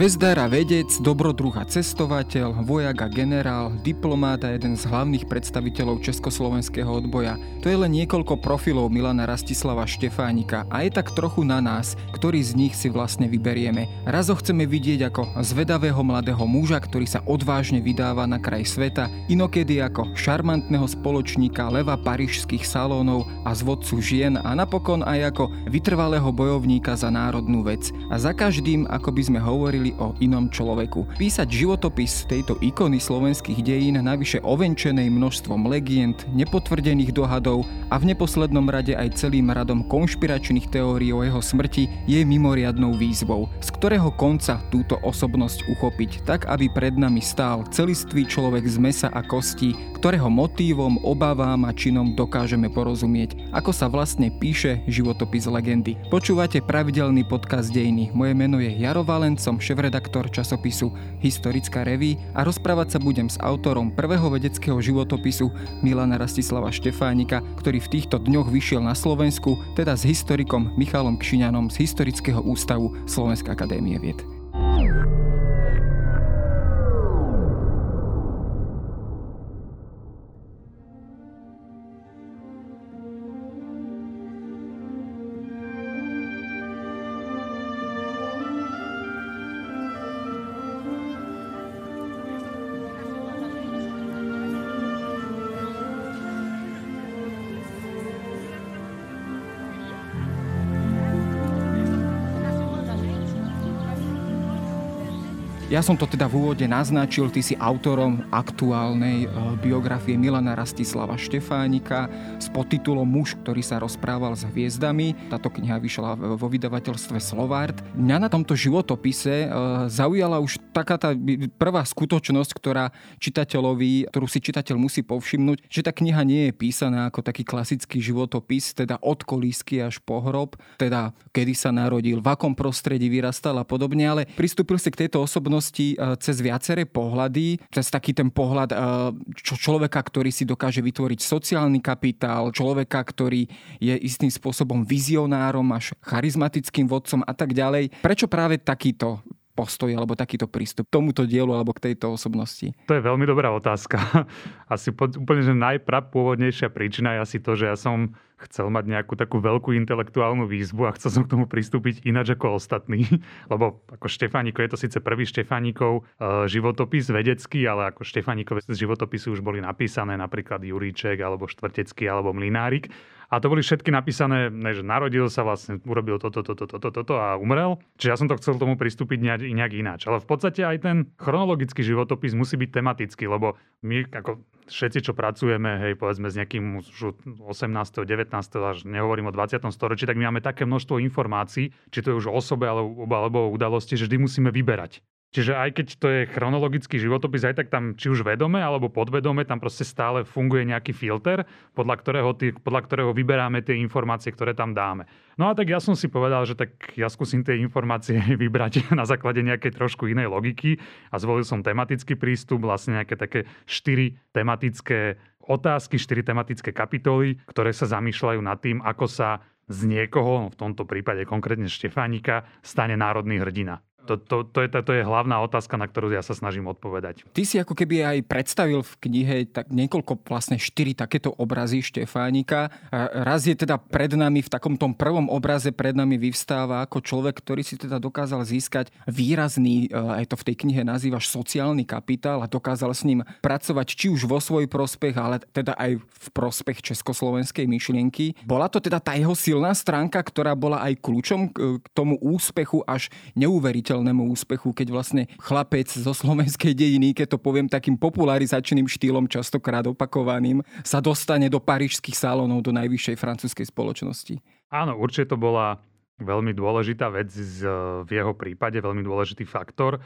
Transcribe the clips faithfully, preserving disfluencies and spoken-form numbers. Vezdár a vedec, dobrodruh a cestovateľ, vojak a generál, diplomát a jeden z hlavných predstaviteľov československého odboja. To je len niekoľko profilov Milana Rastislava Štefánika a je tak trochu na nás, ktorý z nich si vlastne vyberieme. Raz ho chceme vidieť ako zvedavého mladého muža, ktorý sa odvážne vydáva na kraj sveta, inokedy ako šarmantného spoločníka leva parížských salónov a zvodcu žien a napokon aj ako vytrvalého bojovníka za národnú vec. A za každým, ako by sme hovorili o inom človeku. Písať životopis tejto ikony slovenských dejín, navyše ovenčenej množstvom legend, nepotvrdených dohadov a v neposlednom rade aj celým radom konšpiračných teórií o jeho smrti je mimoriadnou výzvou, z ktorého konca túto osobnosť uchopiť, tak aby pred nami stál celistvý človek z mäsa a kostí, ktorého motívom, obavám a činom dokážeme porozumieť, ako sa vlastne píše životopis legendy. Počúvate pravidelný podcast Dejiny. Moje meno je Jaro Valen, som šéf redaktor časopisu Historická revue a rozprávať sa budem s autorom prvého vedeckého životopisu Milana Rastislava Štefánika, ktorý v týchto dňoch vyšiel na Slovensku, teda s historikom Michalom Kčiňanom z Historického ústavu Slovenskej akadémie vied. Ja som to teda v úvode naznačil, ty si autorom aktuálnej biografie Milana Rastislava Štefánika s podtitulom Muž, ktorý sa rozprával s hviezdami. Táto kniha vyšla vo vydavateľstve Slovárt. Mňa na tomto životopise zaujala už taká tá prvá skutočnosť, ktorá čitateľovi, ktorú si čitateľ musí povšimnúť, že tá kniha nie je písaná ako taký klasický životopis, teda od kolísky až po hrob, teda kedy sa narodil, v akom prostredí vyrastal a podobne, ale pristúpil si k tejto osobnosti cez viaceré pohľady, cez taký ten pohľad človeka, ktorý si dokáže vytvoriť sociálny kapitál, človeka, ktorý je istým spôsobom vizionárom až charizmatickým vodcom a tak ďalej. Prečo práve takýto postoj alebo takýto prístup k tomuto dielu alebo k tejto osobnosti? To je veľmi dobrá otázka. Asi úplne, že najprapôvodnejšia príčina je asi to, že ja som chcel mať nejakú takú veľkú intelektuálnu výzvu a chcel som k tomu pristúpiť ináč ako ostatní. Lebo ako Štefánikov je to síce prvý Štefánikov e, životopis vedecký, ale ako Štefánikové životopisy už boli napísané napríklad Juríček alebo Štvrtecký alebo Mlinárik. A to boli všetky napísané, že narodil sa vlastne, urobil toto, toto, toto, toto a umrel. Čiže ja som to chcel tomu pristúpiť nejak ináč. Ale v podstate aj ten chronologický životopis musí byť tematický, lebo my ako všetci, čo pracujeme, hej, povedzme s nejakým osemnásteho, devätnásteho až nehovorím o dvadsiatom storočí, tak my máme také množstvo informácií, či to je už o osobe alebo, alebo o udalosti, že vždy musíme vyberať. Čiže aj keď to je chronologický životopis, aj tak tam či už vedome alebo podvedome, tam proste stále funguje nejaký filter, podľa ktorého, tý, podľa ktorého vyberáme tie informácie, ktoré tam dáme. No a tak ja som si povedal, že tak ja skúsim tie informácie vybrať na základe nejakej trošku inej logiky a zvolil som tematický prístup, vlastne nejaké také štyri tematické otázky, štyri tematické kapitoly, ktoré sa zamýšľajú nad tým, ako sa z niekoho, v tomto prípade konkrétne Štefánika, stane národný hrdina. To, to, to, je, to je hlavná otázka, na ktorú ja sa snažím odpovedať. Ty si ako keby aj predstavil v knihe tak niekoľko, vlastne štyri takéto obrazy Štefánika. Raz je teda pred nami, v takom tom prvom obraze pred nami vyvstáva ako človek, ktorý si teda dokázal získať výrazný, aj to v tej knihe nazývaš, sociálny kapitál a dokázal s ním pracovať či už vo svoj prospech, ale teda aj v prospech československej myšlienky. Bola to teda tá jeho silná stránka, ktorá bola aj kľúčom k tomu úspechu až neuveriteľnému úspechu, keď vlastne chlapec zo slovenskej dejiny, keď to poviem takým popularizačným štýlom, častokrát opakovaným, sa dostane do parížských salónov, do najvyššej francúzskej spoločnosti. Áno, určite to bola veľmi dôležitá vec v jeho prípade, veľmi dôležitý faktor.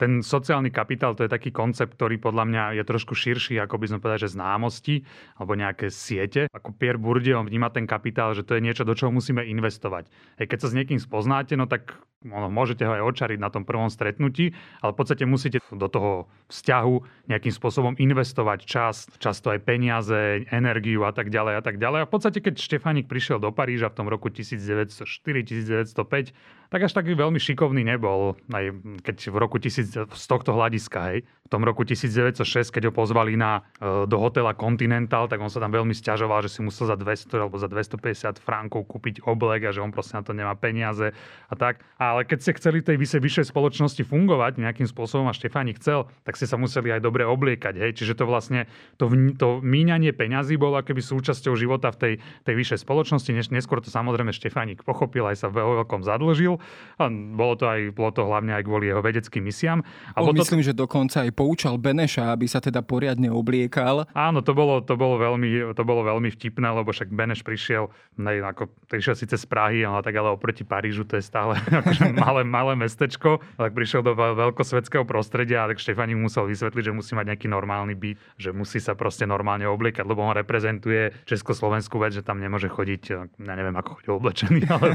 Ten sociálny kapitál, to je taký koncept, ktorý podľa mňa je trošku širší, ako by sme povedali, že známosti alebo nejaké siete. Ako Pierre Bourdieu vníma ten kapitál, že to je niečo, do čoho musíme investovať. Hej, keď sa s niekým spoznáte, no tak no, môžete ho aj očariť na tom prvom stretnutí, ale v podstate musíte do toho vzťahu nejakým spôsobom investovať čas, často aj peniaze, energiu a tak ďalej a tak ďalej. A v podstate, keď Štefánik prišiel do Paríža v tom roku devätnásťstoštyri devätnásťstopäť, tak až taký veľmi šikovný nebol, aj keď v roku tisíc, z tohto hľadiska, hej. V tom roku devätnásťstošesť, keď ho pozvali na, do hotela Continental, tak on sa tam veľmi sťažoval, že si musel za dvesto alebo za dvestopäťdesiat frankov kúpiť oblek a že on proste na to nemá peniaze a tak. Ale keď ste chceli tej vyššej spoločnosti fungovať nejakým spôsobom a Štefánik chcel, tak ste sa museli aj dobre obliekať, hej. Čiže to vlastne, to, to míňanie peňazí bolo akoby súčasťou života v tej, tej vyššej spoločnosti. Neskôr to samozrejme Štefánik pochopil, aj sa vo veľkom zadlžil. A bolo to aj bolo to hlavne aj kvôli jeho vedeckým misiám. A on, potom... myslím, že dokonca aj poučal Beneša, aby sa teda poriadne obliekal. Áno, to bolo, to bolo, veľmi, to bolo veľmi vtipné, lebo však Beneš prišiel, ne, ako, prišiel síce z Prahy, ale tak ale oproti Parížu to je stále akože malé, malé mestečko, tak prišiel do veľkosvetského prostredia a tak Štefánik musel vysvetliť, že musí mať nejaký normálny byt, že musí sa proste normálne obliekať, lebo on reprezentuje československú vec, že tam nemôže chodiť, ja neviem, ako chodil oblečený, ale,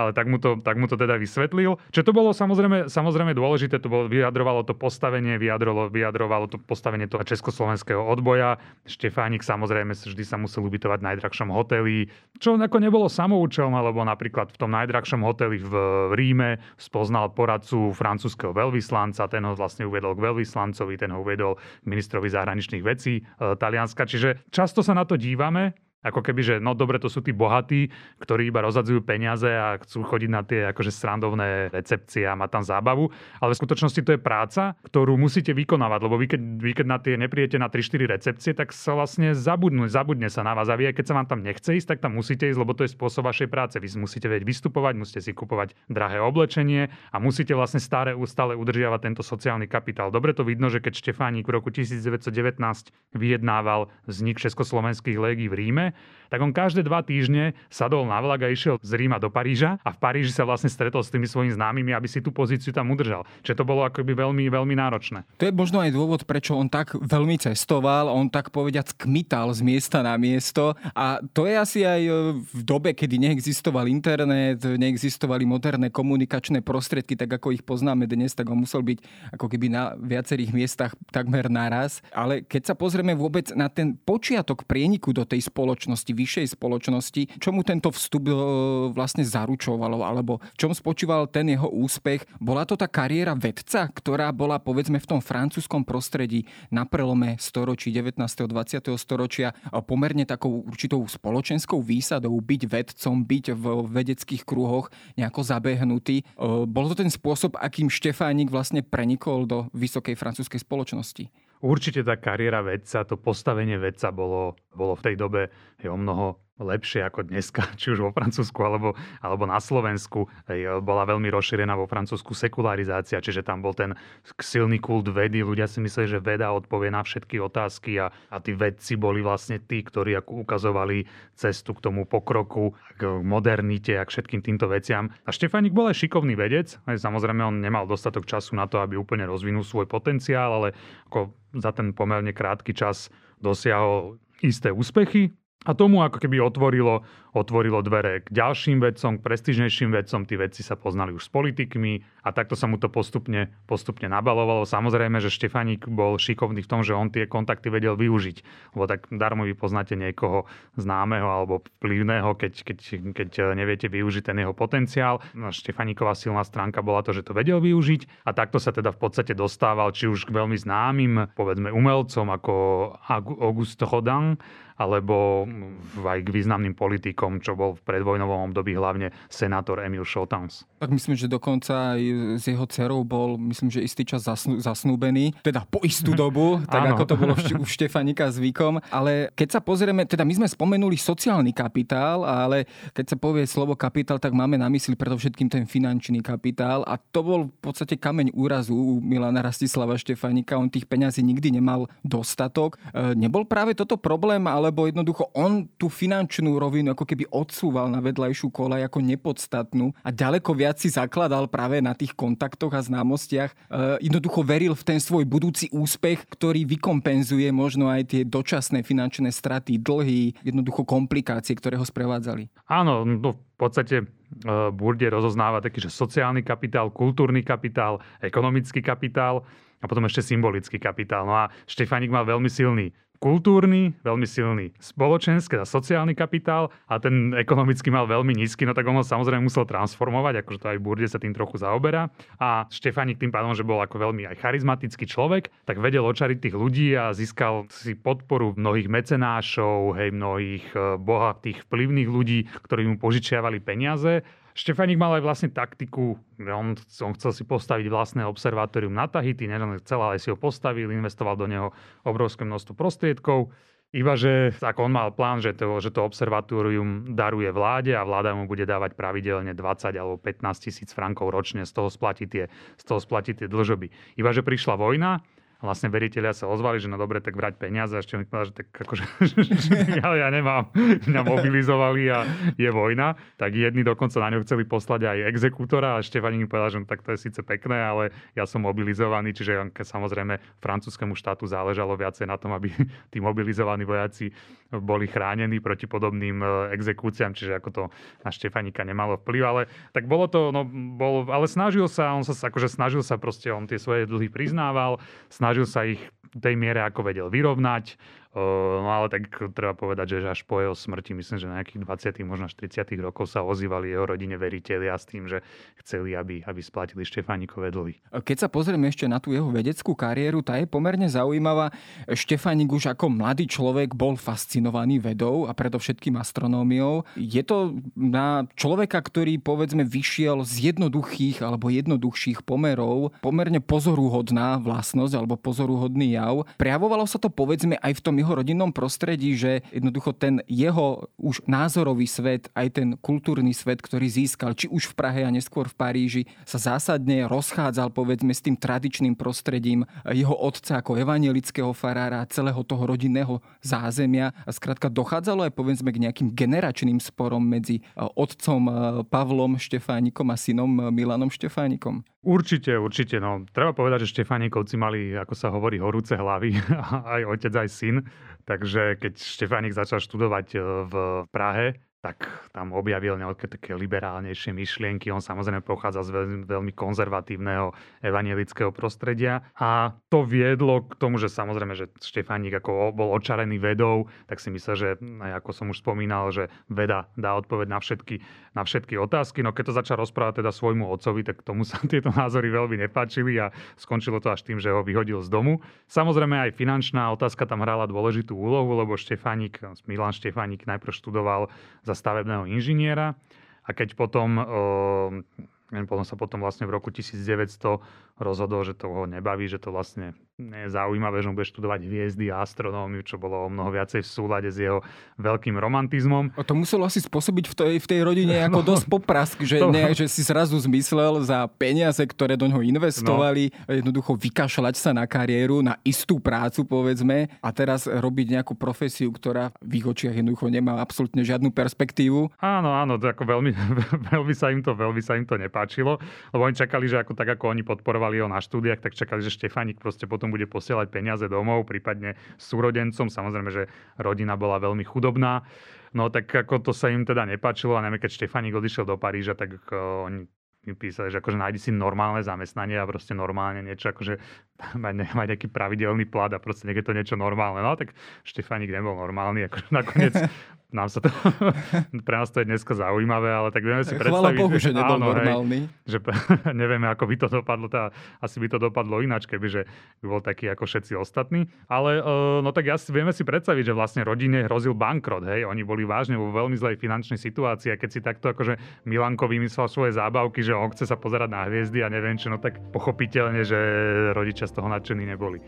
ale tak mu to, tak mu to teda vysvetlil. Čo to bolo samozrejme, samozrejme dôležité, to bolo, vyjadrovalo to postavenie, vyjadrovalo, vyjadrovalo to postavenie toho československého odboja. Štefánik samozrejme vždy sa musel ubytovať v najdrahšom hoteli, čo ako nebolo samoučelné, lebo napríklad v tom najdrahšom hoteli v Ríme spoznal poradcu francúzskeho veľvyslanca, ten ho vlastne uviedol k veľvyslancovi, ten ho uviedol ministrovi zahraničných vecí Talianska. Čiže často sa na to dívame, ako keby, že no dobre, to sú tí bohatí, ktorí iba rozhadzujú peniaze a chcú chodiť na tie akože srandovné recepcie a má tam zábavu. Ale v skutočnosti to je práca, ktorú musíte vykonávať, lebo vy keď, vy keď na tie neprijete na tri štyri recepcie, tak sa vlastne zabudnú, zabudne sa na vás. A vy, keď sa vám tam nechce ísť, tak tam musíte ísť, lebo to je spôsob vašej práce. Vy musíte vedieť vystupovať, musíte si kupovať drahé oblečenie a musíte vlastne stále, stále udržiavať tento sociálny kapitál. Dobre to vidno, že keď Štefánik v roku devätnásťstodevätnásť vyjednával vznik československých légií v Ríme, tak on každé dva týždne sadol na vlak a išiel z Ríma do Paríža a v Paríži sa vlastne stretol s tými svojimi známymi, aby si tú pozíciu tam udržal. Čiže to bolo akoby veľmi, veľmi náročné. To je možno aj dôvod, prečo on tak veľmi cestoval, on tak povediac kmital z miesta na miesto a to je asi aj v dobe, kedy neexistoval internet, neexistovali moderné komunikačné prostriedky, tak ako ich poznáme dnes, tak on musel byť ako keby na viacerých miestach takmer naraz. Ale keď sa pozrieme vôbec na ten počiatok prieniku do tej spoločnosti, vyššej spoločnosti, čomu tento vstup vlastne zaručovalo, alebo v čom spočíval ten jeho úspech. Bola to tá kariéra vedca, ktorá bola, povedzme, v tom francúzskom prostredí na prelome storočí devätnásteho a dvadsiateho storočia pomerne takou určitou spoločenskou výsadou byť vedcom, byť v vedeckých kruhoch nejako zabehnutý. Bol to ten spôsob, akým Štefánik vlastne prenikol do vysokej francúzskej spoločnosti? Určite tá kariéra vedca, to postavenie vedca bolo, bolo v tej dobe o mnoho lepšie ako dneska, či už vo Francúzsku alebo, alebo na Slovensku. Hej, bola veľmi rozšírená vo Francúzsku sekularizácia, čiže tam bol ten silný kult vedy. Ľudia si mysleli, že veda odpovie na všetky otázky a, a tí vedci boli vlastne tí, ktorí ako ukazovali cestu k tomu pokroku, k modernite a k všetkým týmto veciam. A Štefánik bol aj šikovný vedec. Hej, samozrejme, on nemal dostatok času na to, aby úplne rozvinul svoj potenciál, ale ako za ten pomerne krátky čas dosiahol isté úspechy. A tomu ako keby otvorilo, otvorilo dvere k ďalším vedcom, k prestížnejším vedcom. Tí vedci sa poznali už s politikmi a takto sa mu to postupne, postupne nabalovalo. Samozrejme, že Štefánik bol šikovný v tom, že on tie kontakty vedel využiť. Lebo tak darmo vy poznáte niekoho známeho alebo vplyvného, keď, keď, keď neviete využiť ten jeho potenciál. Štefániková silná stránka bola to, že to vedel využiť a takto sa teda v podstate dostával či už k veľmi známym, povedzme, umelcom ako Auguste Rodin, alebo aj k významným politikom, čo bol v predvojnovom období hlavne senátor Emil Schultans. Tak myslím, že dokonca aj s jeho dcerou bol, myslím, že istý čas zasnú, zasnúbený, teda po istú dobu, tak ako to bolo u Štefánika zvykom. Ale keď sa pozrieme, teda my sme spomenuli sociálny kapitál, ale keď sa povie slovo kapitál, tak máme na mysli predovšetkým ten finančný kapitál a to bol v podstate kameň úrazu u Milana Rastislava Štefánika. On tých peňazí nikdy nemal dostatok. Nebol práve toto problém, ale lebo jednoducho on tú finančnú rovinu ako keby odsúval na vedľajšiu koľaj ako nepodstatnú a ďaleko viac si zakladal práve na tých kontaktoch a známostiach. E, jednoducho veril v ten svoj budúci úspech, ktorý vykompenzuje možno aj tie dočasné finančné straty, dlhy, jednoducho komplikácie, ktoré ho sprevádzali. Áno, no v podstate Bourdieu rozoznáva taký, že sociálny kapitál, kultúrny kapitál, ekonomický kapitál a potom ešte symbolický kapitál. No a Štefánik mal veľmi silný kultúrny, veľmi silný spoločenský a sociálny kapitál a ten ekonomický mal veľmi nízky, no tak on ho samozrejme musel transformovať, akože to aj Bourdieu sa tým trochu zaoberá. A Štefánik tým pádom, že bol ako veľmi aj charizmatický človek, tak vedel očariť tých ľudí a získal si podporu mnohých mecenášov, hej, mnohých bohatých, vplyvných ľudí, ktorí mu požičiavali peniaze. Štefánik mal aj vlastne taktiku, on, on chcel si postaviť vlastné observatórium na Tahiti, on chcel, ale si ho postavil, investoval do neho obrovské množstvo prostriedkov. Ibaže ako on mal plán, že to, že to observatórium daruje vláde a vláda mu bude dávať pravidelne dvadsať alebo pätnásť tisíc frankov ročne, z toho splatí tie, z toho splatí tie dlžoby. Ibaže prišla vojna, vlastne veriteľia sa ozvali, že no dobre, tak vrať peniaze a ešte mi povedal, že tak akože ja nemám, mňa mobilizovali a je vojna, tak jedni dokonca na ňo chceli poslať aj exekútora a Štefánik mi povedal, že no, tak to je síce pekné, ale ja som mobilizovaný, čiže samozrejme francúzskému štátu záležalo viacej na tom, aby tí mobilizovaní vojaci boli chránení proti podobným exekúciám, čiže ako to na Štefánika nemalo vplyv, ale tak bolo to, no bolo, ale snažil sa, on sa akože snažil sa proste, on tie svoje dlhy priznával, snažil Snažil sa ich v tej miere, ako vedel, vyrovnať. No ale tak treba povedať, že až po jeho smrti, myslím, že na nejakých dvadsiatych, možno až tridsiatych rokov sa ozývali jeho rodine veritelia s tým, že chceli, aby, aby splatili Štefánikove dlhy. Keď sa pozrieme ešte na tú jeho vedeckú kariéru, tá je pomerne zaujímavá. Štefánik už ako mladý človek bol fascinovaný vedou a predovšetkým astronómiou. Je to na človeka, ktorý povedzme vyšiel z jednoduchých alebo jednoduchších pomerov, pomerne pozoruhodná vlastnosť alebo pozoruhodný jav. Prejavovalo sa to povedzme aj v tom jeho rodinnom prostredí, že jednoducho ten jeho už názorový svet, aj ten kultúrny svet, ktorý získal, či už v Prahe a neskôr v Paríži, sa zásadne rozchádzal povedzme s tým tradičným prostredím jeho otca ako evanjelického farára a celého toho rodinného zázemia. A skrátka dochádzalo aj povedzme k nejakým generačným sporom medzi otcom Pavlom Štefánikom a synom Milanom Štefánikom. Určite, určite. No, treba povedať, že Štefánikovci mali, ako sa hovorí, horúce hlavy, aj otec, aj syn. Takže keď Štefánik začal študovať v Prahe, tak tam objavil nejaké také liberálnejšie myšlienky. On samozrejme pochádza z veľmi, veľmi konzervatívneho evanjelického prostredia a to viedlo k tomu, že samozrejme, že Štefánik ako bol očarený vedou, tak si myslel, že ako som už spomínal, že veda dá odpoveď na všetky, na všetky otázky. No keď to začal rozprávať teda svojmu otcovi, tak tomu sa tieto názory veľmi nepáčili a skončilo to až tým, že ho vyhodil z domu. Samozrejme aj finančná otázka tam hrala dôležitú úlohu, lebo Štefánik, Milan Štefánik najprv študoval za stavebného inžiniera a keď potom, e, potom sa potom vlastne v roku devätnásťsto rozhodol, že to ho nebaví, že to vlastne je zaujímavé, že on bude študovať hviezdy a astronómiu, čo bolo o mnoho viacej v súlade s jeho veľkým romantizmom. A to muselo asi spôsobiť v tej, v tej rodine ako no, dosť poprask, že, to... ne, že si zrazu zmyslel za peniaze, ktoré do ňoho investovali, no. jednoducho vykašľať sa na kariéru, na istú prácu povedzme a teraz robiť nejakú profesiu, ktorá v ich očiach jednoducho nemá absolútne žiadnu perspektívu. Áno, áno, to ako veľmi, veľmi, sa im to, veľmi sa im to nepáčilo, lebo oni čakali, že ako, tak ako oni podporovali ho na štúdiách, tak čakali, že Štefánik proste potom bude posielať peniaze domov, prípadne súrodencom. Samozrejme, že rodina bola veľmi chudobná. No tak ako to sa im teda nepáčilo a najmä keď Štefánik odišiel do Paríža, tak uh, oni mi písali, že akože nájdi si normálne zamestnanie a proste normálne niečo, akože mať nejaký pravidelný plat a proste niekde to niečo normálne. No tak Štefánik nebol normálny, akože nakoniec nám sa to, pre nás to je dneska zaujímavé, ale tak vieme si predstaviť, Bohu, že, že nebol áno, normálny. Hej, že nevieme, ako by to dopadlo, tá, asi by to dopadlo ináč, kebyže by bol taký ako všetci ostatní. Ale no tak ja si, vieme si predstaviť, že vlastne rodine hrozil bankrot, hej, oni boli vážne vo veľmi zlej finančnej situácii a keď si takto akože Milanko vymyslel svoje zábavky, že on chce sa pozerať na hviezdy a neviem čo, no tak pochopiteľne, že rodičia z toho nadšení neboli.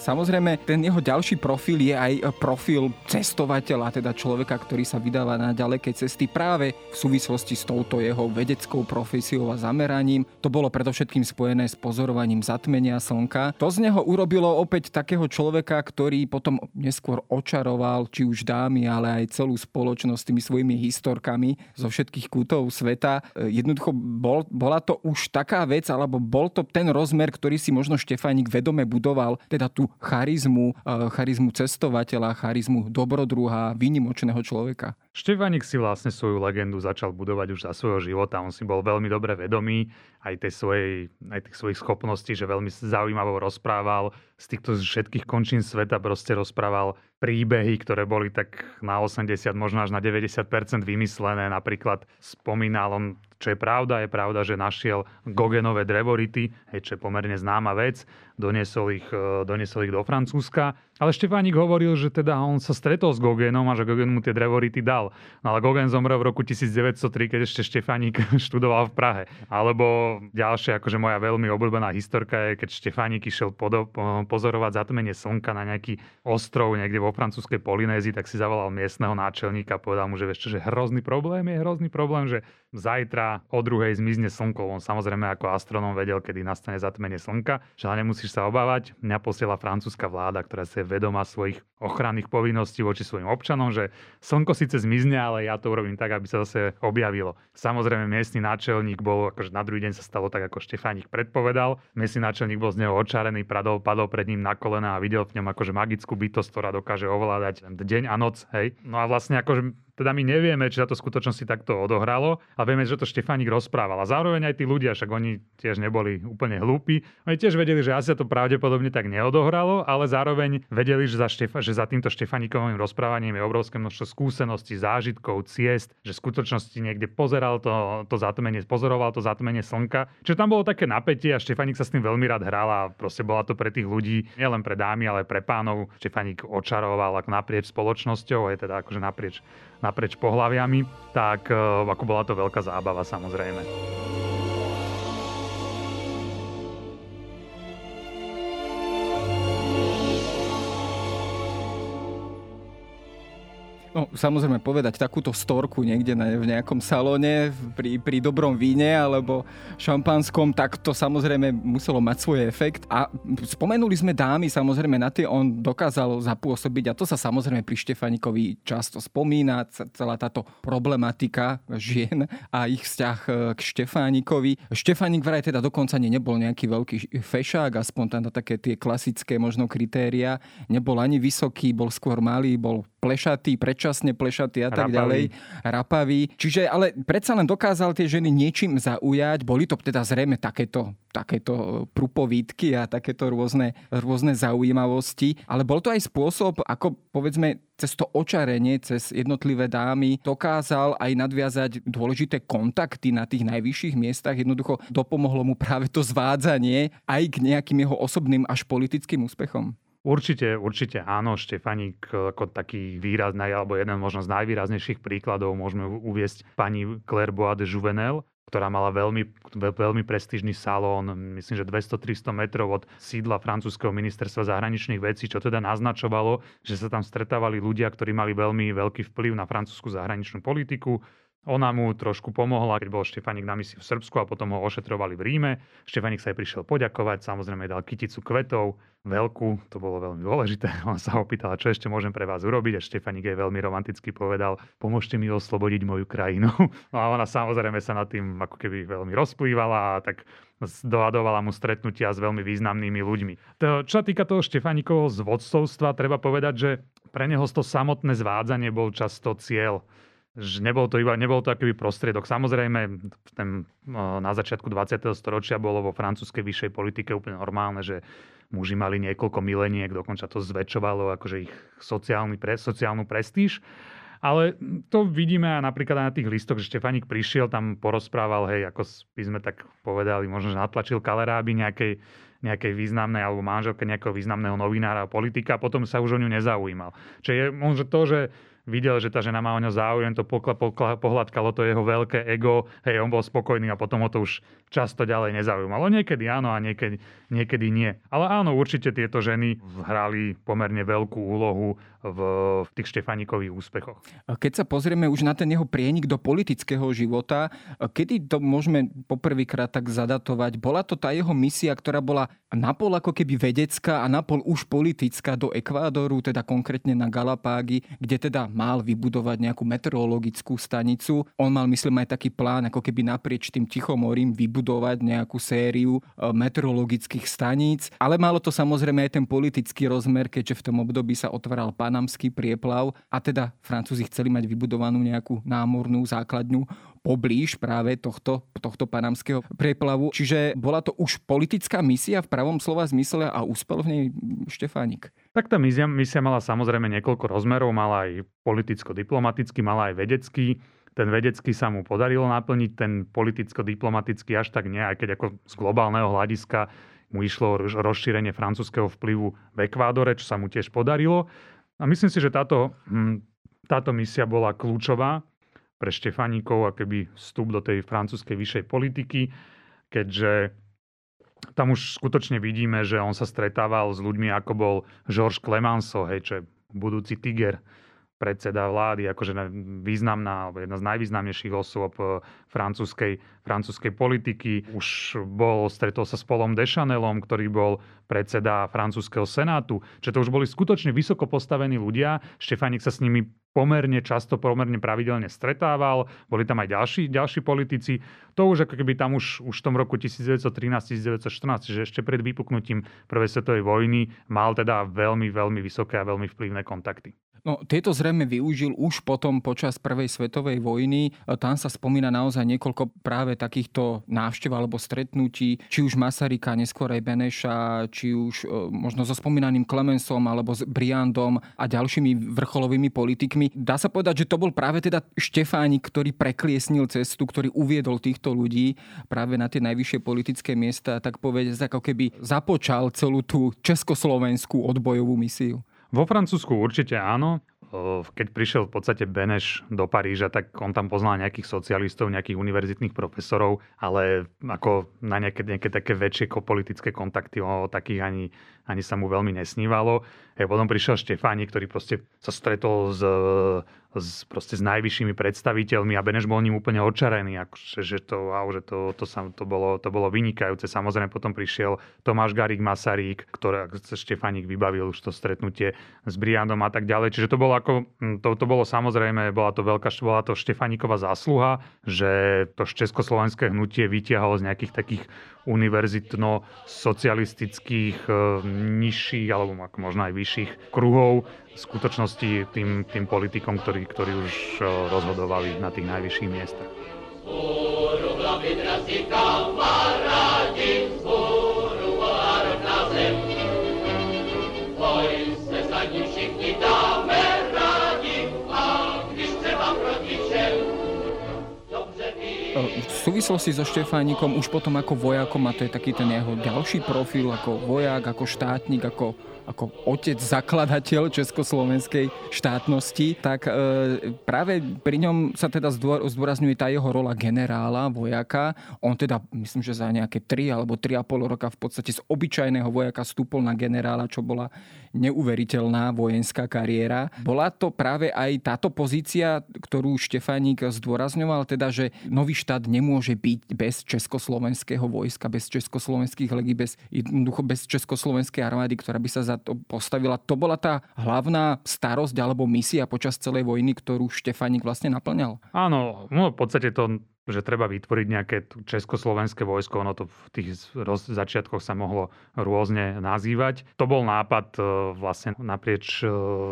Samozrejme, ten jeho ďalší profil je aj profil cestovateľa, teda človeka, ktorý sa vydáva na ďaleké cesty práve v súvislosti s touto jeho vedeckou profesiou a zameraním. To bolo predovšetkým spojené s pozorovaním zatmenia slnka. To z neho urobilo opäť takého človeka, ktorý potom neskôr očaroval či už dámy, ale aj celú spoločnosť tými svojimi historkami zo všetkých kútov sveta. Jednoducho bol, bola to už taká vec, alebo bol to ten rozmer, ktorý si možno Štefánik vedome budoval, teda tú charizmu, charizmu cestovateľa, charizmu dobrodruha, výnimočného človeka. Štefánik si vlastne svoju legendu začal budovať už za svojho života. On si bol veľmi dobre vedomý aj tej svojej, aj tých svojich schopností, že veľmi zaujímavo rozprával. Z týchto všetkých končín sveta proste rozprával príbehy, ktoré boli tak na osemdesiat, možno až na deväťdesiat percent vymyslené. Napríklad spomínal on, čo je pravda, je pravda, že našiel Gauguinove drevority, čo je pomerne známa vec, doniesol ich, doniesol ich do Francúzska. Ale Štefánik hovoril, že teda on sa stretol s Gauguinom a že Gauguin mu tie drevority dal. No ale Gauguin zomrel v roku devätnásť tri, keď ešte Štefánik študoval v Prahe. Alebo ďalšia, akože moja veľmi obľúbená historka je, keď Štefánik išiel podo- pozorovať zatmenie slnka na nejaký ostrov niekde vo francúzskej Polynézii, tak si zavolal miestneho náčelníka a povedal mu, že ešte, že hrozný problém je, hrozný problém, že zajtra o druhej zmizne slnko. On samozrejme ako astronóm vedel, kedy nastane zatmenie slnka, že nemusíš sa obávať. Mňa posiela francúzska vláda, ktorá si je vedomá svojich ochranných povinností voči svojim občanom, že slnko síce zmizne, ale ja to urobím tak, aby sa zase objavilo. Samozrejme miestny náčelník bol, akože na druhý deň sa stalo tak, ako Štefánik predpovedal. Miestny náčelník bol z neho očarený, pradol, padol pred ním na kolená a videl v ňom akože magickú bytosť, ktorá dokáže ovládať deň a noc, hej. No a vlastne akože teda my nevieme, či sa to v skutočnosti takto odohralo, a vieme, že to Štefánik rozprával. A zároveň aj tí ľudia, však oni tiež neboli úplne hlúpi. Oni tiež vedeli, že asi to pravdepodobne tak neodohralo, ale zároveň vedeli, že za, Štefa, že za týmto Štefánikovým rozprávaním je obrovské množstvo skúseností, zážitkov, ciest, že v skutočnosti niekde pozeral to, to zatmenie, pozoroval to zatmenie slnka. Čiže tam bolo také napätie a Štefánik sa s tým veľmi rád hral a proste bola to pre tých ľudí, nielen pre dámy, ale pre pánov. Štefánik očaroval ako naprieč spoločnosťou, je teda akože naprieč naprieč pohlaviami, tak ako bola to veľká zábava samozrejme. No, samozrejme povedať takúto storku niekde na, v nejakom salóne pri, pri dobrom víne alebo šampanskom, tak to samozrejme muselo mať svoj efekt. A spomenuli sme dámy, samozrejme na tie on dokázal zapôsobiť a to sa samozrejme pri Štefánikovi často spomína, celá táto problematika žien a ich vzťah k Štefánikovi. Štefánik vraj teda dokonca nie nebol nejaký veľký fešák, aspoň tam na také tie klasické možno kritéria. Nebol ani vysoký, bol skôr malý, bol plešatý, predčasne plešatý a tak rapavý. ďalej, rapavý. Čiže ale predsa len dokázal tie ženy niečím zaujať. Boli to teda zrejme takéto, takéto prúpovídky a takéto rôzne, rôzne zaujímavosti. Ale bol to aj spôsob, ako povedzme cez to očarenie, cez jednotlivé dámy dokázal aj nadviazať dôležité kontakty na tých najvyšších miestach. Jednoducho dopomohlo mu práve to zvádzanie aj k nejakým jeho osobným až politickým úspechom. Určite, určite áno, Štefánik ako taký výrazný, alebo jeden možno z najvýraznejších príkladov môžeme uviesť pani Claire Boas de Jouvenel, ktorá mala veľmi, veľmi prestížny salón, myslím, že dvesto tristo metrov od sídla francúzskeho ministerstva zahraničných vecí, čo teda naznačovalo, že sa tam stretávali ľudia, ktorí mali veľmi veľký vplyv na francúzsku zahraničnú politiku. Ona mu trošku pomohla, keď bol Štefánik na misii v Srbsku a potom ho ošetrovali v Ríme. Štefánik sa jej prišiel poďakovať, samozrejme dal kyticu kvetov, veľkú, to bolo veľmi dôležité. On sa opýtala, čo ešte môžem pre vás urobiť a Štefánik jej veľmi romanticky povedal, pomôžte mi oslobodiť moju krajinu. No a ona samozrejme sa nad tým ako keby veľmi rozplývala a tak dohadovala mu stretnutia s veľmi významnými ľuďmi. To, čo sa týka toho Štefánikovho zvodcovstva, treba povedať, že pre neho to samotné zvádzanie bol často cieľ. Že nebol to iba, nebol to akýby prostriedok. Samozrejme, ten, na začiatku dvadsiateho storočia bolo vo francúzskej vyššej politike úplne normálne, že muži mali niekoľko mileniek, dokonca to zväčšovalo akože ich sociálny, pre, sociálnu prestíž. Ale to vidíme aj napríklad aj na tých listoch, že Štefánik prišiel, tam porozprával, hej, ako by sme tak povedali, možno, že natlačil kaleráby nejakej, nejakej významnej alebo manželke nejakého významného novinára a politika a potom sa už o ňu nezaujímal. Čiže je možno to, že videl, že tá žena má o ňo záujem, to pokla, pokla, pohľadkalo to jeho veľké ego, hej, on bol spokojný a potom ho to už často ďalej nezaujímalo. Niekedy áno a niekedy, niekedy nie. Ale áno, určite tieto ženy hrali pomerne veľkú úlohu v, v tých Štefánikových úspechoch. Keď sa pozrieme už na ten jeho prienik do politického života, kedy to môžeme poprvýkrát tak zadatovať? Bola to tá jeho misia, ktorá bola napol ako keby vedecká a napol už politická do Ekvádoru, teda konkrétne na Galapágy, kde teda mal vybudovať nejakú meteorologickú stanicu. On mal, myslím, aj taký plán, ako keby naprieč tým Tichomorím vybudovať nejakú sériu meteorologických staníc. Ale malo to samozrejme aj ten politický rozmer, keďže v tom období sa otváral Panamský prieplav a teda Francúzi chceli mať vybudovanú nejakú námornú základňu poblíž práve tohto, tohto panamského prieplavu. Čiže bola to už politická misia v pravom slova zmysle a úspel v nej Štefánik. Tak tá misia, misia mala samozrejme niekoľko rozmerov, mala aj politicko-diplomatický, mala aj vedecký. Ten vedecký sa mu podarilo naplniť, ten politicko-diplomatický až tak nie, aj keď ako z globálneho hľadiska mu išlo rozšírenie francúzskeho vplyvu v Ekvádore, čo sa mu tiež podarilo. A myslím si, že táto, táto misia bola kľúčová pre Štefánikov a keby vstup do tej francúzskej vyššej politiky, keďže tam už skutočne vidíme, že on sa stretával s ľuďmi, ako bol Georges Clemenceau, hej, čo je budúci tiger, predseda vlády, akože významná, alebo jedna z najvýznamnejších osôb francúzskej, francúzskej politiky. Už bol, stretol sa s Paulom Deschanelom, ktorý bol predseda francúzskeho senátu. Čiže to už boli skutočne vysoko postavení ľudia. Štefánik sa s nimi pomerne často, pomerne pravidelne stretával. Boli tam aj ďalší, ďalší politici. To už ako keby tam už, už v tom roku devätnásť trinásť, devätnásť štrnásť, že ešte pred vypuknutím Prvej svetovej vojny mal teda veľmi, veľmi vysoké a veľmi vplyvné kontakty. No, tieto zrejme využil už potom počas Prvej svetovej vojny. Tam sa spomína naozaj niekoľko práve takýchto návštev alebo stretnutí, či už Masaryka, neskôr aj Beneša, či už možno so spomínaným Clemenceom alebo s Briandom a ďalšími vrcholovými politikmi. Dá sa povedať, že to bol práve teda Štefánik, ktorý prekliesnil cestu, ktorý uviedol týchto ľudí práve na tie najvyššie politické miesta, tak povedať, ako keby započal celú tú československú odbojovú misiu. Vo Francúzsku určite áno. Keď prišiel v podstate Beneš do Paríža, tak on tam poznal nejakých socialistov, nejakých univerzitných profesorov, ale ako na nejaké, nejaké také väčšie politické kontakty o takých ani, ani sa mu veľmi nesnívalo. Hej, potom prišiel Štefánik, ktorý proste sa stretol s, s, proste s najvyššími predstaviteľmi a Beneš bol ním úplne očarený. Akože, že to, wow, že to, to, sa, to, bolo, to bolo vynikajúce. Samozrejme potom prišiel Tomáš Garrigue Masaryk, ktorý Štefánik vybavil už to stretnutie s Briandom a tak ďalej. Čiže to bolo Ako, to, to bolo samozrejme, bola to veľká, bola to Štefánikova zásluha, že to československé hnutie vytiahalo z nejakých takých univerzitno-socialistických e, nižších, alebo možno aj vyšších kruhov v skutočnosti tým, tým politikom, ktorí, ktorí už rozhodovali na tých najvyšších miestach. V súvislosti so Štefánikom už potom ako vojakom, a to je taký ten jeho ďalší profil, ako vojak, ako štátnik, ako, ako otec, zakladateľ československej štátnosti, tak e, práve pri ňom sa teda zdôrazňuje tá jeho rola generála, vojaka. On teda, myslím, že za nejaké tri alebo tri a pol roka v podstate z obyčajného vojaka stúpol na generála, čo bola neuveriteľná vojenská kariéra. Bola to práve aj táto pozícia, ktorú Štefánik zdôrazňoval, teda, že nový štát štát nemôže byť bez československého vojska, bez československých legí, bez, jednoducho bez československej armády, ktorá by sa za to postavila. To bola tá hlavná starosť alebo misia počas celej vojny, ktorú Štefánik vlastne naplňal. Áno, no v podstate to, že treba vytvoriť nejaké československé vojsko, ono to v tých roz, začiatkoch sa mohlo rôzne nazývať. To bol nápad vlastne naprieč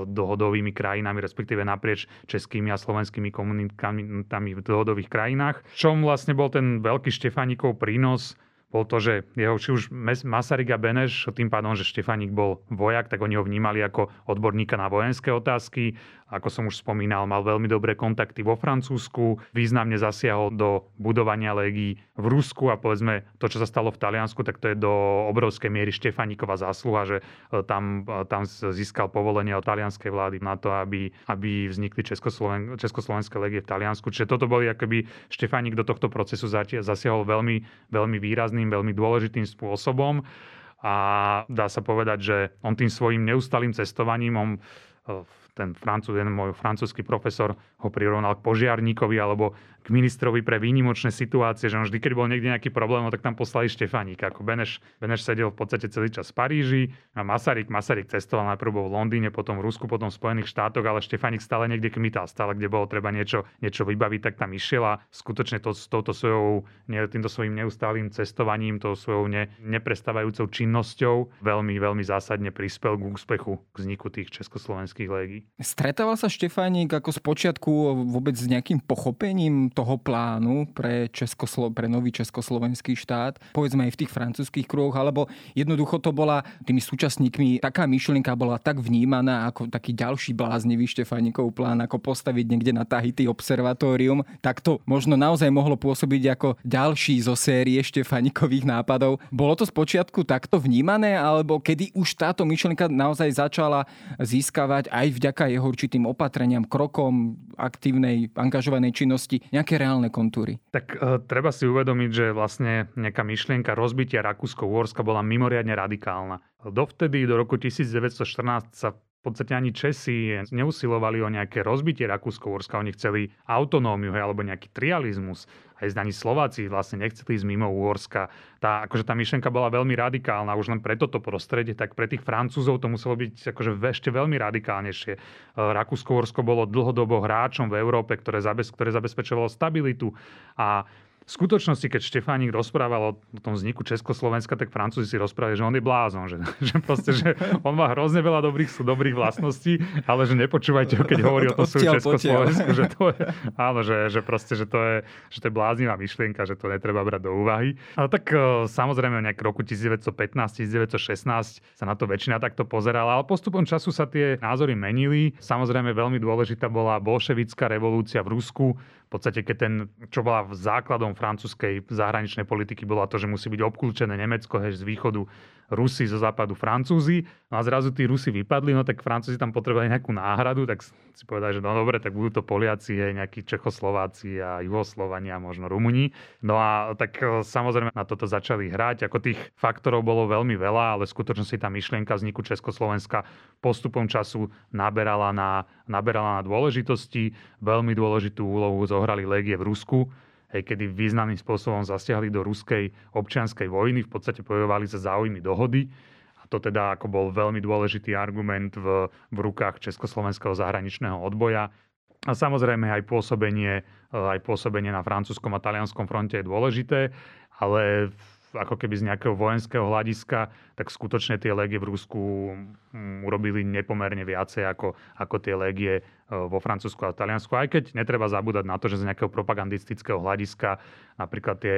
dohodovými krajinami, respektíve naprieč českými a slovenskými komunitami v dohodových krajinách. Čom vlastne bol ten veľký Štefánikov prínos bol to, že jeho, či už Masaryk a Beneš, tým pádom, že Štefánik bol vojak, tak oni ho vnímali ako odborníka na vojenské otázky. Ako som už spomínal, mal veľmi dobré kontakty vo Francúzsku, významne zasiahol do budovania légií v Rusku a povedzme to, čo sa stalo v Taliansku, tak to je do obrovskej miery Štefánikova zásluha, že tam, tam získal povolenie od talianskej vlády na to, aby, aby vznikli Českosloven- Československé légie v Taliansku. Čiže toto boli akoby Štefánik do tohto procesu zasiahol veľmi, veľmi výrazným, veľmi dôležitým spôsobom a dá sa povedať, že on tým svojím neustalým cestovaním, on ten francúz, ten môj francúzsky profesor ho prirovnal k požiarníkovi alebo k ministrovi pre výnimočné situácie, že on vždy, keď bol niekde nejaký problém, tak tam poslali Štefánika. Ako Beneš, Beneš sedel v podstate celý čas v Paríži a Masaryk, Masaryk cestoval najprv bol v Londýne, potom v Rusku, potom v Spojených štátoch, ale Štefánik stále niekde kmital, stále kde bolo treba niečo, niečo vybaviť, tak tam išiel a skutočne to, s touto svojou, týmto svojím neustálým cestovaním, tou svojou ne, neprestávajúcou činnosťou veľmi, veľmi zásadne prispel k úspechu, k vzniku tých československých légií. Stretával sa Štefánik ako spočiatku vôbec s nejakým pochopením toho plánu pre, Českoslo- pre nový československý štát, povedzme aj v tých francúzskych kruhoch, alebo jednoducho to bola tými súčasníkmi, taká myšlienka bola tak vnímaná ako taký ďalší bláznivý Štefánikov plán, ako postaviť niekde na Tahiti observatórium, tak to možno naozaj mohlo pôsobiť ako ďalší zo série Štefánikových nápadov. Bolo to spočiatku takto vnímané, alebo kedy už táto myšlienka naozaj začala získavať aj vďaka jeho určitým opatreniam, krokom aktívnej, angažovanej činnosti nejaké reálne kontúry? Tak e, treba si uvedomiť, že vlastne nejaká myšlienka rozbitia Rakúsko-Uhorska bola mimoriadne radikálna. Dovtedy, do roku devätnásť štrnásť sa v podstate ani Česi neusilovali o nejaké rozbitie Rakúsko-Uhorska, oni chceli autonómiu hej, alebo nejaký trializmus. Aj ani Slováci vlastne nechceli ísť mimo Uhorska. Tá, akože tá myšlienka bola veľmi radikálna, už len pre toto prostredie, tak pre tých Francúzov to muselo byť akože ešte veľmi radikálnejšie. Rakúsko-Uhorsko bolo dlhodobo hráčom v Európe, ktoré, zabez, ktoré zabezpečovalo stabilitu a v skutočnosti, keď Štefánik rozprával o tom vzniku Československa, tak Francúzi si rozprávali, že on je blázon, že, že, proste, že on má hrozne veľa dobrých, dobrých vlastností, ale že nepočúvajte ho, keď hovorí o tom svoju Československu, že to je, áno, že, že proste, že to je, že to je bláznivá myšlienka, že to netreba brať do úvahy. Ale tak samozrejme nejak roku devätnásť pätnásť, devätnásť šestnásť sa na to väčšina takto pozerala, ale postupom času sa tie názory menili. Samozrejme veľmi dôležitá bola bolševická revolúcia v Rusku. V podstate, keď ten, čo bola základom francúzskej zahraničnej politiky, bola to, že musí byť obklúčené Nemecko, hež z východu Rusi, zo západu Francúzi. No a zrazu tí Rusi vypadli, no tak Francúzi tam potrebovali nejakú náhradu, tak si povedali, že no dobre, tak budú to Poliaci, hej, nejakí Čechoslováci a Juhoslovania, možno Rumuni. No a tak samozrejme na toto začali hrať, ako tých faktorov bolo veľmi veľa, ale skutočne si tá myšlienka vzniku Československa postupom času naberala na, naberala na dôležitosti, veľmi dôležitú úlohu zohrali légie v Rusku, hej, kedy významným spôsobom zasiahli do ruskej občianskej vojny, v podstate bojovali za záujmy dohody. A to teda ako bol veľmi dôležitý argument v, v rukách československého zahraničného odboja. A samozrejme aj pôsobenie, aj pôsobenie na francúzskom a talianskom fronte je dôležité, ale ako keby z nejakého vojenského hľadiska, tak skutočne tie légie v Rusku urobili nepomerne viacej ako, ako tie légie vo Francúzsku a Taliansku. Aj keď netreba zabúdať na to, že z nejakého propagandistického hľadiska napríklad tie,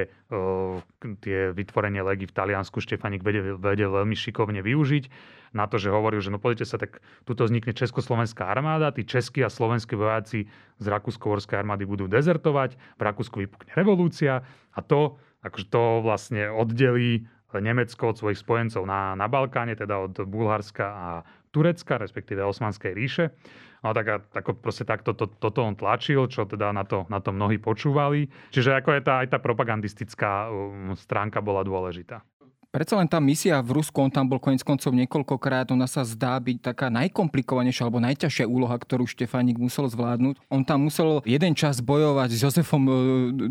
tie vytvorenie légií v Taliansku Štefánik vedel, vedel veľmi šikovne využiť. Na to, že hovoril, že no poďte sa, tak tuto vznikne Československá armáda, tí českí a slovenskí vojaci z Rakúsko-uhorskej armády budú dezertovať, v Rakúsku vypukne revolúcia a to akože to vlastne oddelí Nemecko od svojich spojencov na, na Balkáne, teda od Bulharska a Turecka, respektíve Osmanskej ríše. No tak ako proste takto to, toto on tlačil, čo teda na to, na to mnohí počúvali. Čiže ako je tá, aj tá propagandistická stránka bola dôležitá. Predsa len tá misia v Rusku, on tam bol koniec koncov niekoľkokrát, ona sa zdá byť taká najkomplikovanejšia alebo najťažšia úloha, ktorú Štefánik musel zvládnuť. On tam musel jeden čas bojovať s Jozefom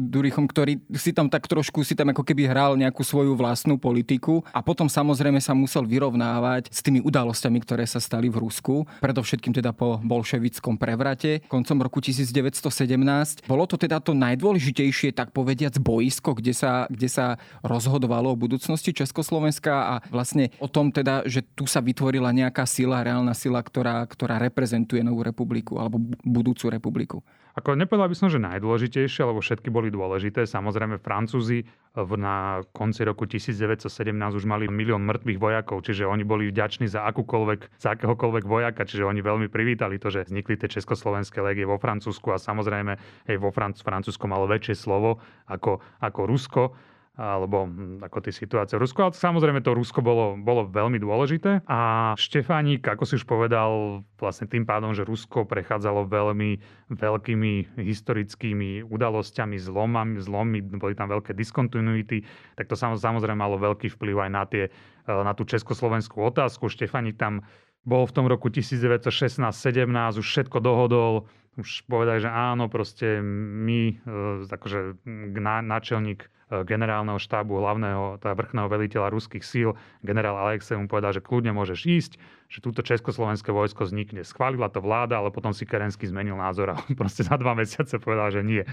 Durichom, ktorý si tam tak trošku, si tam ako keby hral nejakú svoju vlastnú politiku a potom samozrejme sa musel vyrovnávať s tými udalosťami, ktoré sa stali v Rusku, predovšetkým teda po bolševickom prevrate koncom roku devätnásť sedemnásť. Bolo to teda to najdôležitejšie, tak povediac, boisko, kde sa, kde sa rozhodovalo o budúcnosti Československa. Československa a vlastne o tom teda, že tu sa vytvorila nejaká sila, reálna sila, ktorá, ktorá reprezentuje novú republiku alebo budúcu republiku. Ako nepovedal by som, že najdôležitejšie, lebo všetky boli dôležité. Samozrejme, Francúzi na konci roku devätnásťsedemnásť už mali milión mŕtvych vojakov, čiže oni boli vďační za akúkoľvek, za akéhokoľvek vojaka, čiže oni veľmi privítali to, že vznikli tie československé légie vo Francúzsku a samozrejme aj vo Franc- Francúzsku malo väčšie slovo ako, ako Rusko, alebo ako tie situácie v Rusku. Ale samozrejme to Rusko bolo, bolo veľmi dôležité a Štefánik, ako si už povedal, vlastne tým pádom, že Rusko prechádzalo veľmi veľkými historickými udalosťami, zlomami, zlomy, boli tam veľké diskontinuity, tak to samozrejme malo veľký vplyv aj na, tie, na tú československú otázku. Štefánik tam bol v tom roku devätnásťšestnásť sedemnásť, už všetko dohodol, už povedali, že áno, proste my, akože náčelník generálneho štábu, hlavného, tá vrchného veliteľa ruských síl, generál Alexej mu povedal, že kľudne môžeš ísť, že túto československé vojsko vznikne. Schválila to vláda, ale potom si Kerenský zmenil názor a proste za dva mesiace povedal, že nie.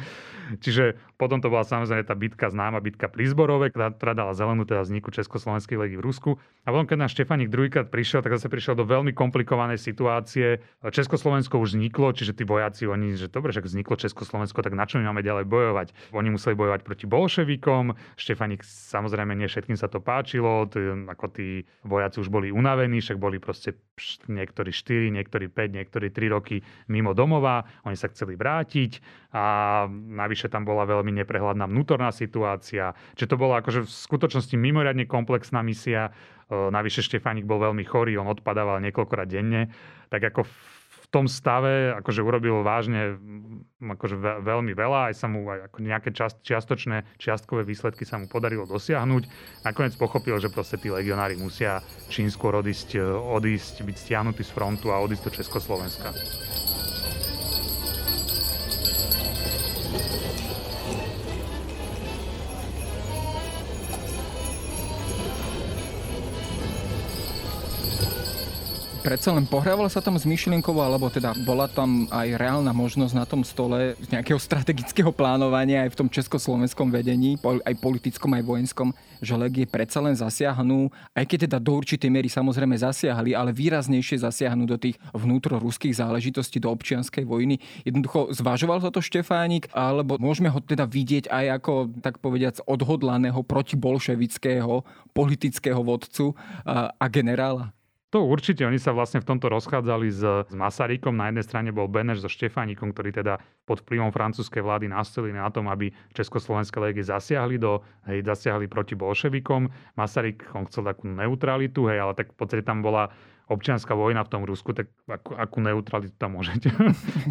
Čiže potom to bola samozrejme tá bitka, známa bitka pri Zborove, ktorá dala zelenú teda vzniku československej légie v Rusku. A potom, keď náš Štefánik druhýkrát prišiel, tak zase prišiel do veľmi komplikovanej situácie. Československo už vzniklo, čiže tí vojaci, oni, že dobre, že vzniklo Československo, tak na čo my máme ďalej bojovať? Oni museli bojovať proti bolševikom. Štefánik samozrejme nie všetkým sa to páčilo, tí, ako tí vojaci už boli unavení, však boli proste niektorí štyri, niektorí päť, niektorí tri roky mimo domova, oni sa chceli vrátiť a navyše tam bola veľmi neprehľadná vnútorná situácia. Čiže to bola akože v skutočnosti mimoriadne komplexná misia, navyše Štefánik bol veľmi chorý, on odpadával niekoľkokrát denne, tak ako v tom stave akože urobil vážne akože veľmi veľa, aj sa mu aj ako nejaké čast, čiastočné, čiastkové výsledky sa mu podarilo dosiahnuť. Nakoniec pochopil, že proste tí legionári musia čím skôr odísť, odísť, byť stiahnutí z frontu a odísť do Československa. Predsa len pohrával sa tam s myšlienkou, alebo teda bola tam aj reálna možnosť na tom stole nejakého strategického plánovania aj v tom československom vedení, aj politickom, aj vojenskom, že legie predsa len zasiahnu, aj keď teda do určitej miery samozrejme zasiahli, ale výraznejšie zasiahnu do tých vnútroruských záležitostí, do občianskej vojny. Jednoducho zvažoval sa to Štefánik, alebo môžeme ho teda vidieť aj ako, tak povediac, odhodlaného protibolševického politického vodcu a generála? To určite, oni sa vlastne v tomto rozchádzali s, s Masarykom. Na jednej strane bol Beneš so Štefánikom, ktorý teda pod vplyvom francúzskej vlády nastolili na tom, aby československé légie zasiahli do, hej, zasiahli proti bolševikom. Masaryk, on chcel takú neutralitu, hej, ale tak v podstate tam bola občianska vojna v tom Rusku, tak akú, akú neutralitu tam môžete,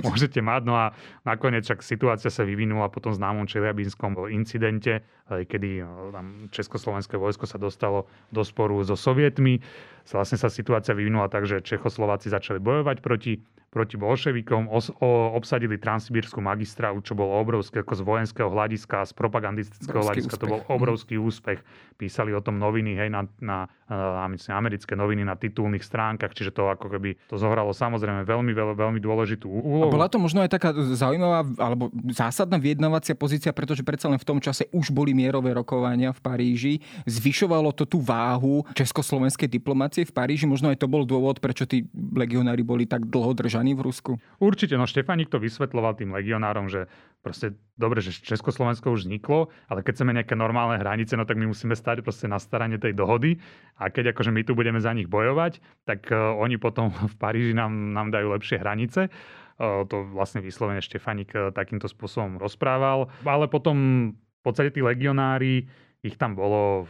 môžete mať. No a nakoniec však situácia sa vyvinula po tom známom Čeliabinskom incidente, kedy tam československé vojsko sa dostalo do sporu so Sovietmi. Vlastne sa situácia vyvinula tak, že Čechoslováci začali bojovať proti, proti bolševikom, os, o, obsadili Transsibírsku magistrálu, čo bolo obrovské, ako z vojenského hľadiska, z propagandistického hľadiska, úspech. To bol obrovský úspech. Písali o tom noviny, hej, na, na, na, na americké noviny, na titulných stránach, čiže to ako keby to zohralo samozrejme veľmi, veľmi dôležitú úlohu. A bola to možno aj taká zaujímavá alebo zásadná vyjednávacia pozícia, pretože predsa len v tom čase už boli mierové rokovania v Paríži. Zvyšovalo to tú váhu československej diplomácie v Paríži. Možno aj to bol dôvod, prečo tí legionári boli tak dlho držaní v Rusku. Určite, no Štefánik to vysvetľoval tým legionárom, že proste dobre, že Československo už vzniklo, ale keď chceme nejaké normálne hranice, no tak my musíme stať proste na starane tej dohody a keď akože my tu budeme za nich bojovať, tak oni potom v Paríži nám, nám dajú lepšie hranice. To vlastne vyslovene Štefánik takýmto spôsobom rozprával. Ale potom v podstate tí legionári, ich tam bolo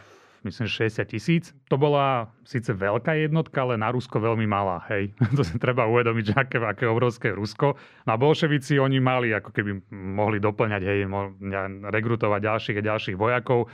myslím šesťdesiat tisíc. To bola síce veľká jednotka, ale na Rusko veľmi malá, hej. To sa treba uvedomiť, že aké, aké obrovské Rusko. Na bolševici oni mali, ako keby mohli doplňať, hej, rekrutovať ďalších a ďalších vojakov.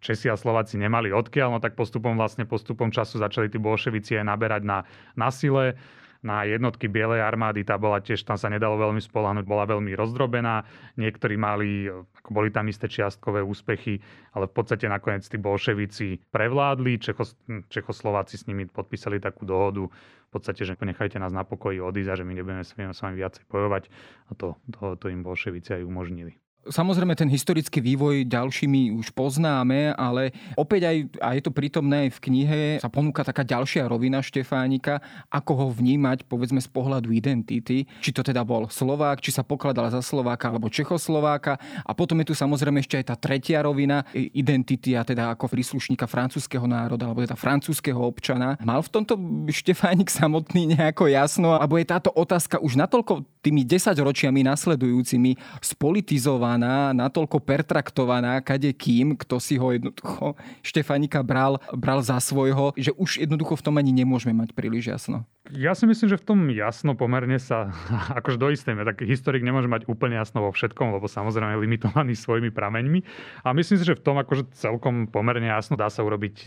Česi a Slováci nemali odkiaľ, no tak postupom vlastne postupom času začali tí bolševici aj naberať na, na sile. Na jednotky Bielej armády, tá bola tiež, tam sa nedalo veľmi spoľahnúť, bola veľmi rozdrobená. Niektorí mali, boli tam isté čiastkové úspechy, ale v podstate nakoniec tí bolševici prevládli, Čechos, Čechoslováci s nimi podpísali takú dohodu, v podstate, že nechajte nás na pokoji odísť a že my nebudeme s vami viacej bojovať a to, to, to im bolševici aj umožnili. Samozrejme, ten historický vývoj ďalšími už poznáme, ale opäť aj, a je to prítomné aj v knihe, sa ponúka taká ďalšia rovina Štefánika, ako ho vnímať, povedzme, z pohľadu identity. Či to teda bol Slovák, či sa pokladal za Slováka alebo Čechoslováka. A potom je tu samozrejme ešte aj tá tretia rovina identity, a teda ako príslušníka francúzskeho národa, alebo teda francúzskeho občana. Mal v tomto Štefánik samotný nejako jasno, alebo je táto otázka už natoľko tými desaťročiami nasledujúcimi spolitizovaná, natoľko pertraktovaná, kade kým, kto si ho jednoducho Štefánika bral, bral za svojho, že už jednoducho v tom ani nemôžeme mať príliš jasno. Ja si myslím, že v tom jasno pomerne sa, akože do istej miery, tak historik nemôže mať úplne jasno vo všetkom, lebo samozrejme je limitovaný svojimi prameňmi. A myslím si, že v tom akože celkom pomerne jasno dá sa urobiť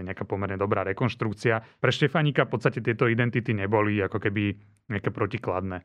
nejaká pomerne dobrá rekonštrukcia. Pre Štefánika v podstate tieto identity neboli ako keby nejaké protikladné.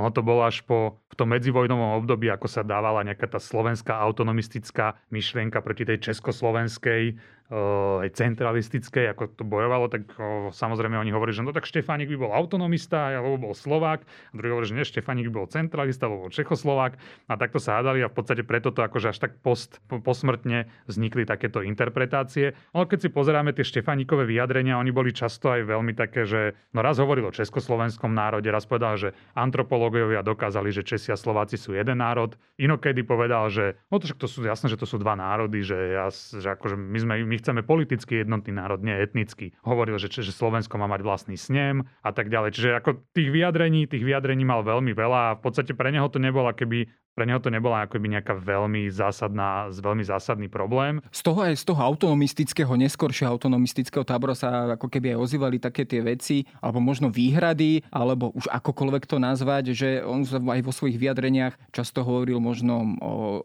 Ono to bolo až po v tom medzivojnovom období, ako sa dávala nejaká tá slovenská autonomistická myšlienka proti tej československej, aj centralistickej, ako to bojovalo, tak o, samozrejme oni hovorili, že no tak Štefánik by bol autonomista, alebo bol Slovák, a druhý hovorí, že ne, Štefánik by bol centralista, alebo bol Čechoslovák, a takto sa hádali a v podstate preto to akože až tak post, posmrtne vznikli takéto interpretácie. Ono keď si pozeráme tie Štefánikové vyjadrenia, oni boli často aj veľmi také, že no raz hovoril o československom národe, raz povedal, že antropológovia dokázali, že Česi a Slováci sú jeden národ, inokedy povedal, že no to však to sú jasné, že to sú dva národy, že, ja, že akože my sme my chceme politicky jednotný národ, nie etnický. Hovoril, že, že Slovensko má mať vlastný snem a tak ďalej. Čiže ako tých vyjadrení, tých vyjadrení mal veľmi veľa a v podstate pre neho to nebola keby Pre neho to nebola akoby nejaká veľmi zásadná, veľmi zásadný problém. Z toho aj z toho autonomistického, neskoršieho autonomistického tábora sa ako keby aj ozývali také tie veci, alebo možno výhrady, alebo už akokoľvek to nazvať, že on aj vo svojich vyjadreniach často hovoril možno o,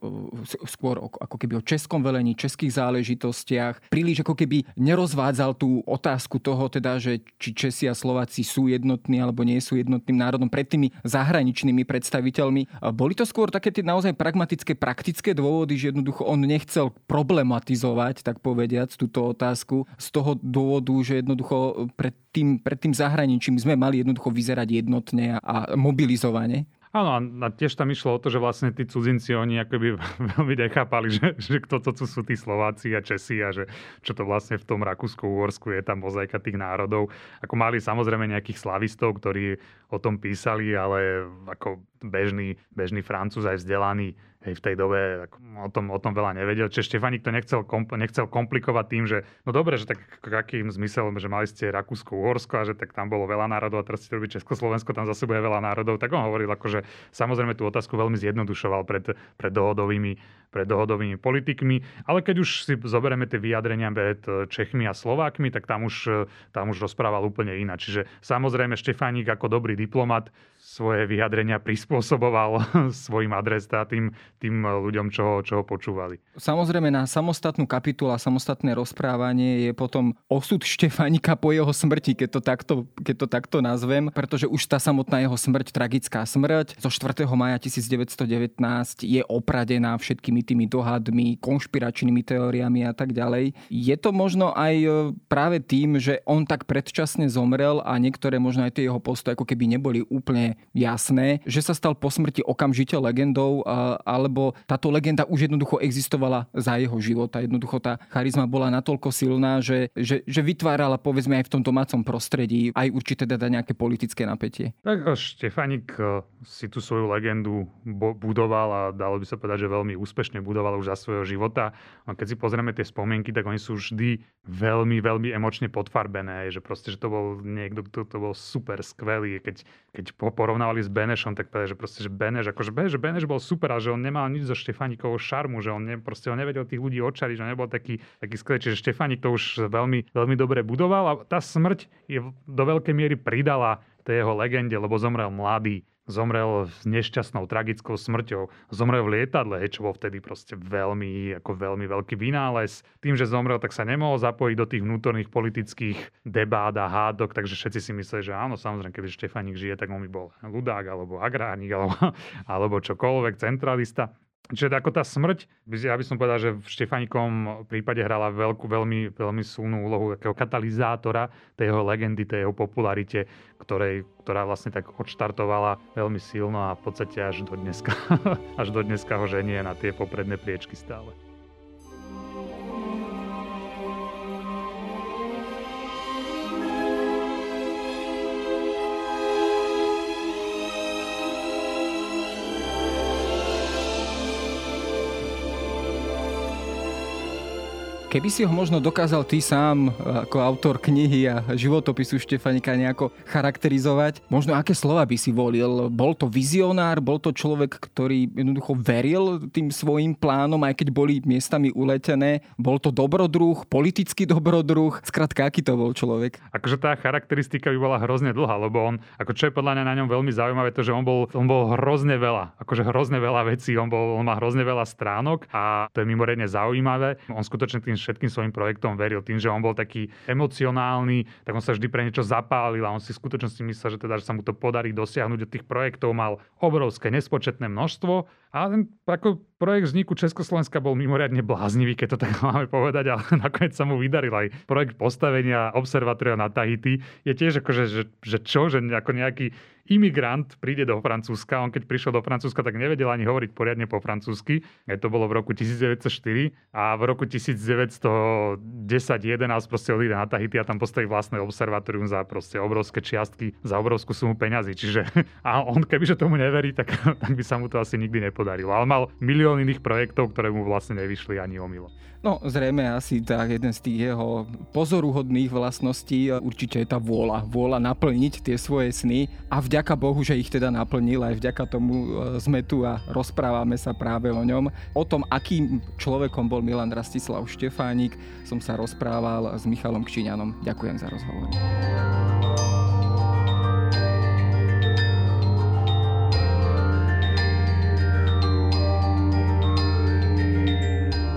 skôr o, ako keby o českom velení, českých záležitostiach. Príliš ako keby nerozvádzal tú otázku toho, teda, že či Česi a Slováci sú jednotní alebo nie sú jednotným národom pred tými zahraničnými predstaviteľmi. Boli to skôr tak také tie naozaj pragmatické, praktické dôvody, že jednoducho on nechcel problematizovať, tak povediac, túto otázku z toho dôvodu, že jednoducho pred tým, pred tým zahraničím sme mali jednoducho vyzerať jednotne a mobilizovane. Áno, a tiež tam išlo o to, že vlastne tí cudzinci, oni akoby veľmi nechápali, že, že kto to sú tí Slováci a Česi a že čo to vlastne v tom Rakúsko-Uhorsku je tam mozaika tých národov. Ako mali samozrejme nejakých slavistov, ktorí o tom písali, ale ako bežný, bežný Francúz aj vzdelaný hej, v tej dobe o tom, o tom veľa nevedel. Čiže Štefánik to nechcel, komp- nechcel komplikovať tým, že no dobre, že tak akým zmyselom, že mali ste Rakúsko-Uhorsko a že tak tam bolo veľa národov a teraz ste robili Československo, tam za sebou je veľa národov. Tak on hovoril, akože samozrejme tú otázku veľmi zjednodušoval pred, pred dohodovými pred dohodovými politikmi, ale keď už si zoberieme tie vyjadrenia pred Čechmi a Slovákmi, tak tam už, tam už rozprával úplne ináč. Čiže samozrejme Štefánik ako dobrý diplomat svoje vyjadrenia prispôsoboval svojim adresátým tým ľuďom, čo ho, čo ho počúvali. Samozrejme na samostatnú kapitulu a samostatné rozprávanie je potom osud Štefánika po jeho smrti, keď to takto, keď to takto nazvem, pretože už tá samotná jeho smrť, tragická smrť zo štvrtého mája tisícdeväťstodevätnásť je opradená všetkými tými dohadmi, konšpiračnými teóriami a tak ďalej. Je to možno aj práve tým, že on tak predčasne zomrel a niektoré možno aj tie jeho postoje ako keby neboli úplne jasné, že sa stal po smrti okamžite legendou, alebo táto legenda už jednoducho existovala za jeho života. Jednoducho tá charizma bola natoľko silná, že, že, že vytvárala povedzme aj v tom domácom prostredí aj určite teda nejaké politické napätie. Tak Štefánik si tú svoju legendu budoval a dalo by sa povedať, že veľmi úspešný budovala už za svojho života. A keď si pozrieme tie spomienky, tak oni sú vždy veľmi, veľmi emočne podfarbené. Že proste, že to bol niekto, kto to bol super skvelý. Keď, keď porovnávali s Benešom, tak povedali, že proste, že Beneš, akože že Beneš bol super, a že on nemal nič zo Štefánikovho šarmu, že on ne, proste on nevedel tých ľudí očariť, že on nebol taký, taký skvelý. Čiže Štefánik to už veľmi, veľmi dobre budoval a tá smrť je do veľkej miery pridala tej jeho legende, lebo zomrel mladý. Zomrel s nešťastnou, tragickou smrťou. Zomrel v lietadle, čo bol vtedy proste veľmi, ako veľmi veľký vynález. Tým, že zomrel, tak sa nemohol zapojiť do tých vnútorných politických debát a hádok, takže všetci si mysleli, že áno, samozrejme, keby Štefánik žije, tak on by bol ľudák, alebo agrárnik, alebo, alebo čokoľvek, centralista. Čiže ako tá smrť, ja by som povedal, že v Štefánikom prípade hrala veľkú, veľmi, veľmi silnú úlohu takého katalizátora tej jeho legendy, tej jeho popularite, ktorej, ktorá vlastne tak odštartovala veľmi silno a v podstate až do dneska, až do dneska ho ženie na tie popredné priečky stále. Keby si ho možno dokázal ty sám ako autor knihy a životopisu Štefánika nejako charakterizovať, možno aké slova by si volil? Bol to vizionár, bol to človek, ktorý jednoducho veril tým svojim plánom, aj keď boli miestami uletené? Bol to dobrodruh, politický dobrodruh? Skrátka, aký to bol človek? Akože tá charakteristika by bola hrozne dlhá, lebo on, ako čo je podľa mňa na ňom veľmi zaujímavé, to, že on bol, on bol hrozne veľa, akože hrozne veľa vecí, on, bol, on má hrozne veľa stránok a to je mimoriadne zaujímavé. On skutočne tým všetkým svojim projektom veril. Tým, že on bol taký emocionálny, tak on sa vždy pre niečo zapálil a on si v skutočnosti myslel, že teda, že sa mu to podarí dosiahnuť. Od tých projektov mal obrovské, nespočetné množstvo a ten ako projekt vzniku Československa bol mimoriadne bláznivý, keď to tak máme povedať, ale nakoniec sa mu vydaril aj projekt postavenia observatória na Tahiti. Je tiež akože, že, že čo, že ako nejaký imigrant príde do Francúzska. On keď prišiel do Francúzska, tak nevedel ani hovoriť poriadne po francúzsky. To bolo v roku devätnásťstoštyri a v roku devätnásťstodesať jedenásť proste odíde na Tahiti a tam postaví vlastné observatórium za proste obrovské čiastky, za obrovskú sumu peňazí. Čiže a on kebyže tomu neverí, tak, tak by sa mu to asi nikdy nepodarilo. Ale mal milión iných projektov, ktoré mu vlastne nevyšli ani omylo. No zrejme asi tak jeden z tých jeho pozoruhodných vlastností určite je tá vôľa. Vôľa naplniť tie svoje sny a v Vďaka Bohu, že ich teda naplnil, aj vďaka tomu sme tu a rozprávame sa práve o ňom. O tom, akým človekom bol Milan Rastislav Štefánik, som sa rozprával s Michalom Kčiňanom. Ďakujem za rozhovor.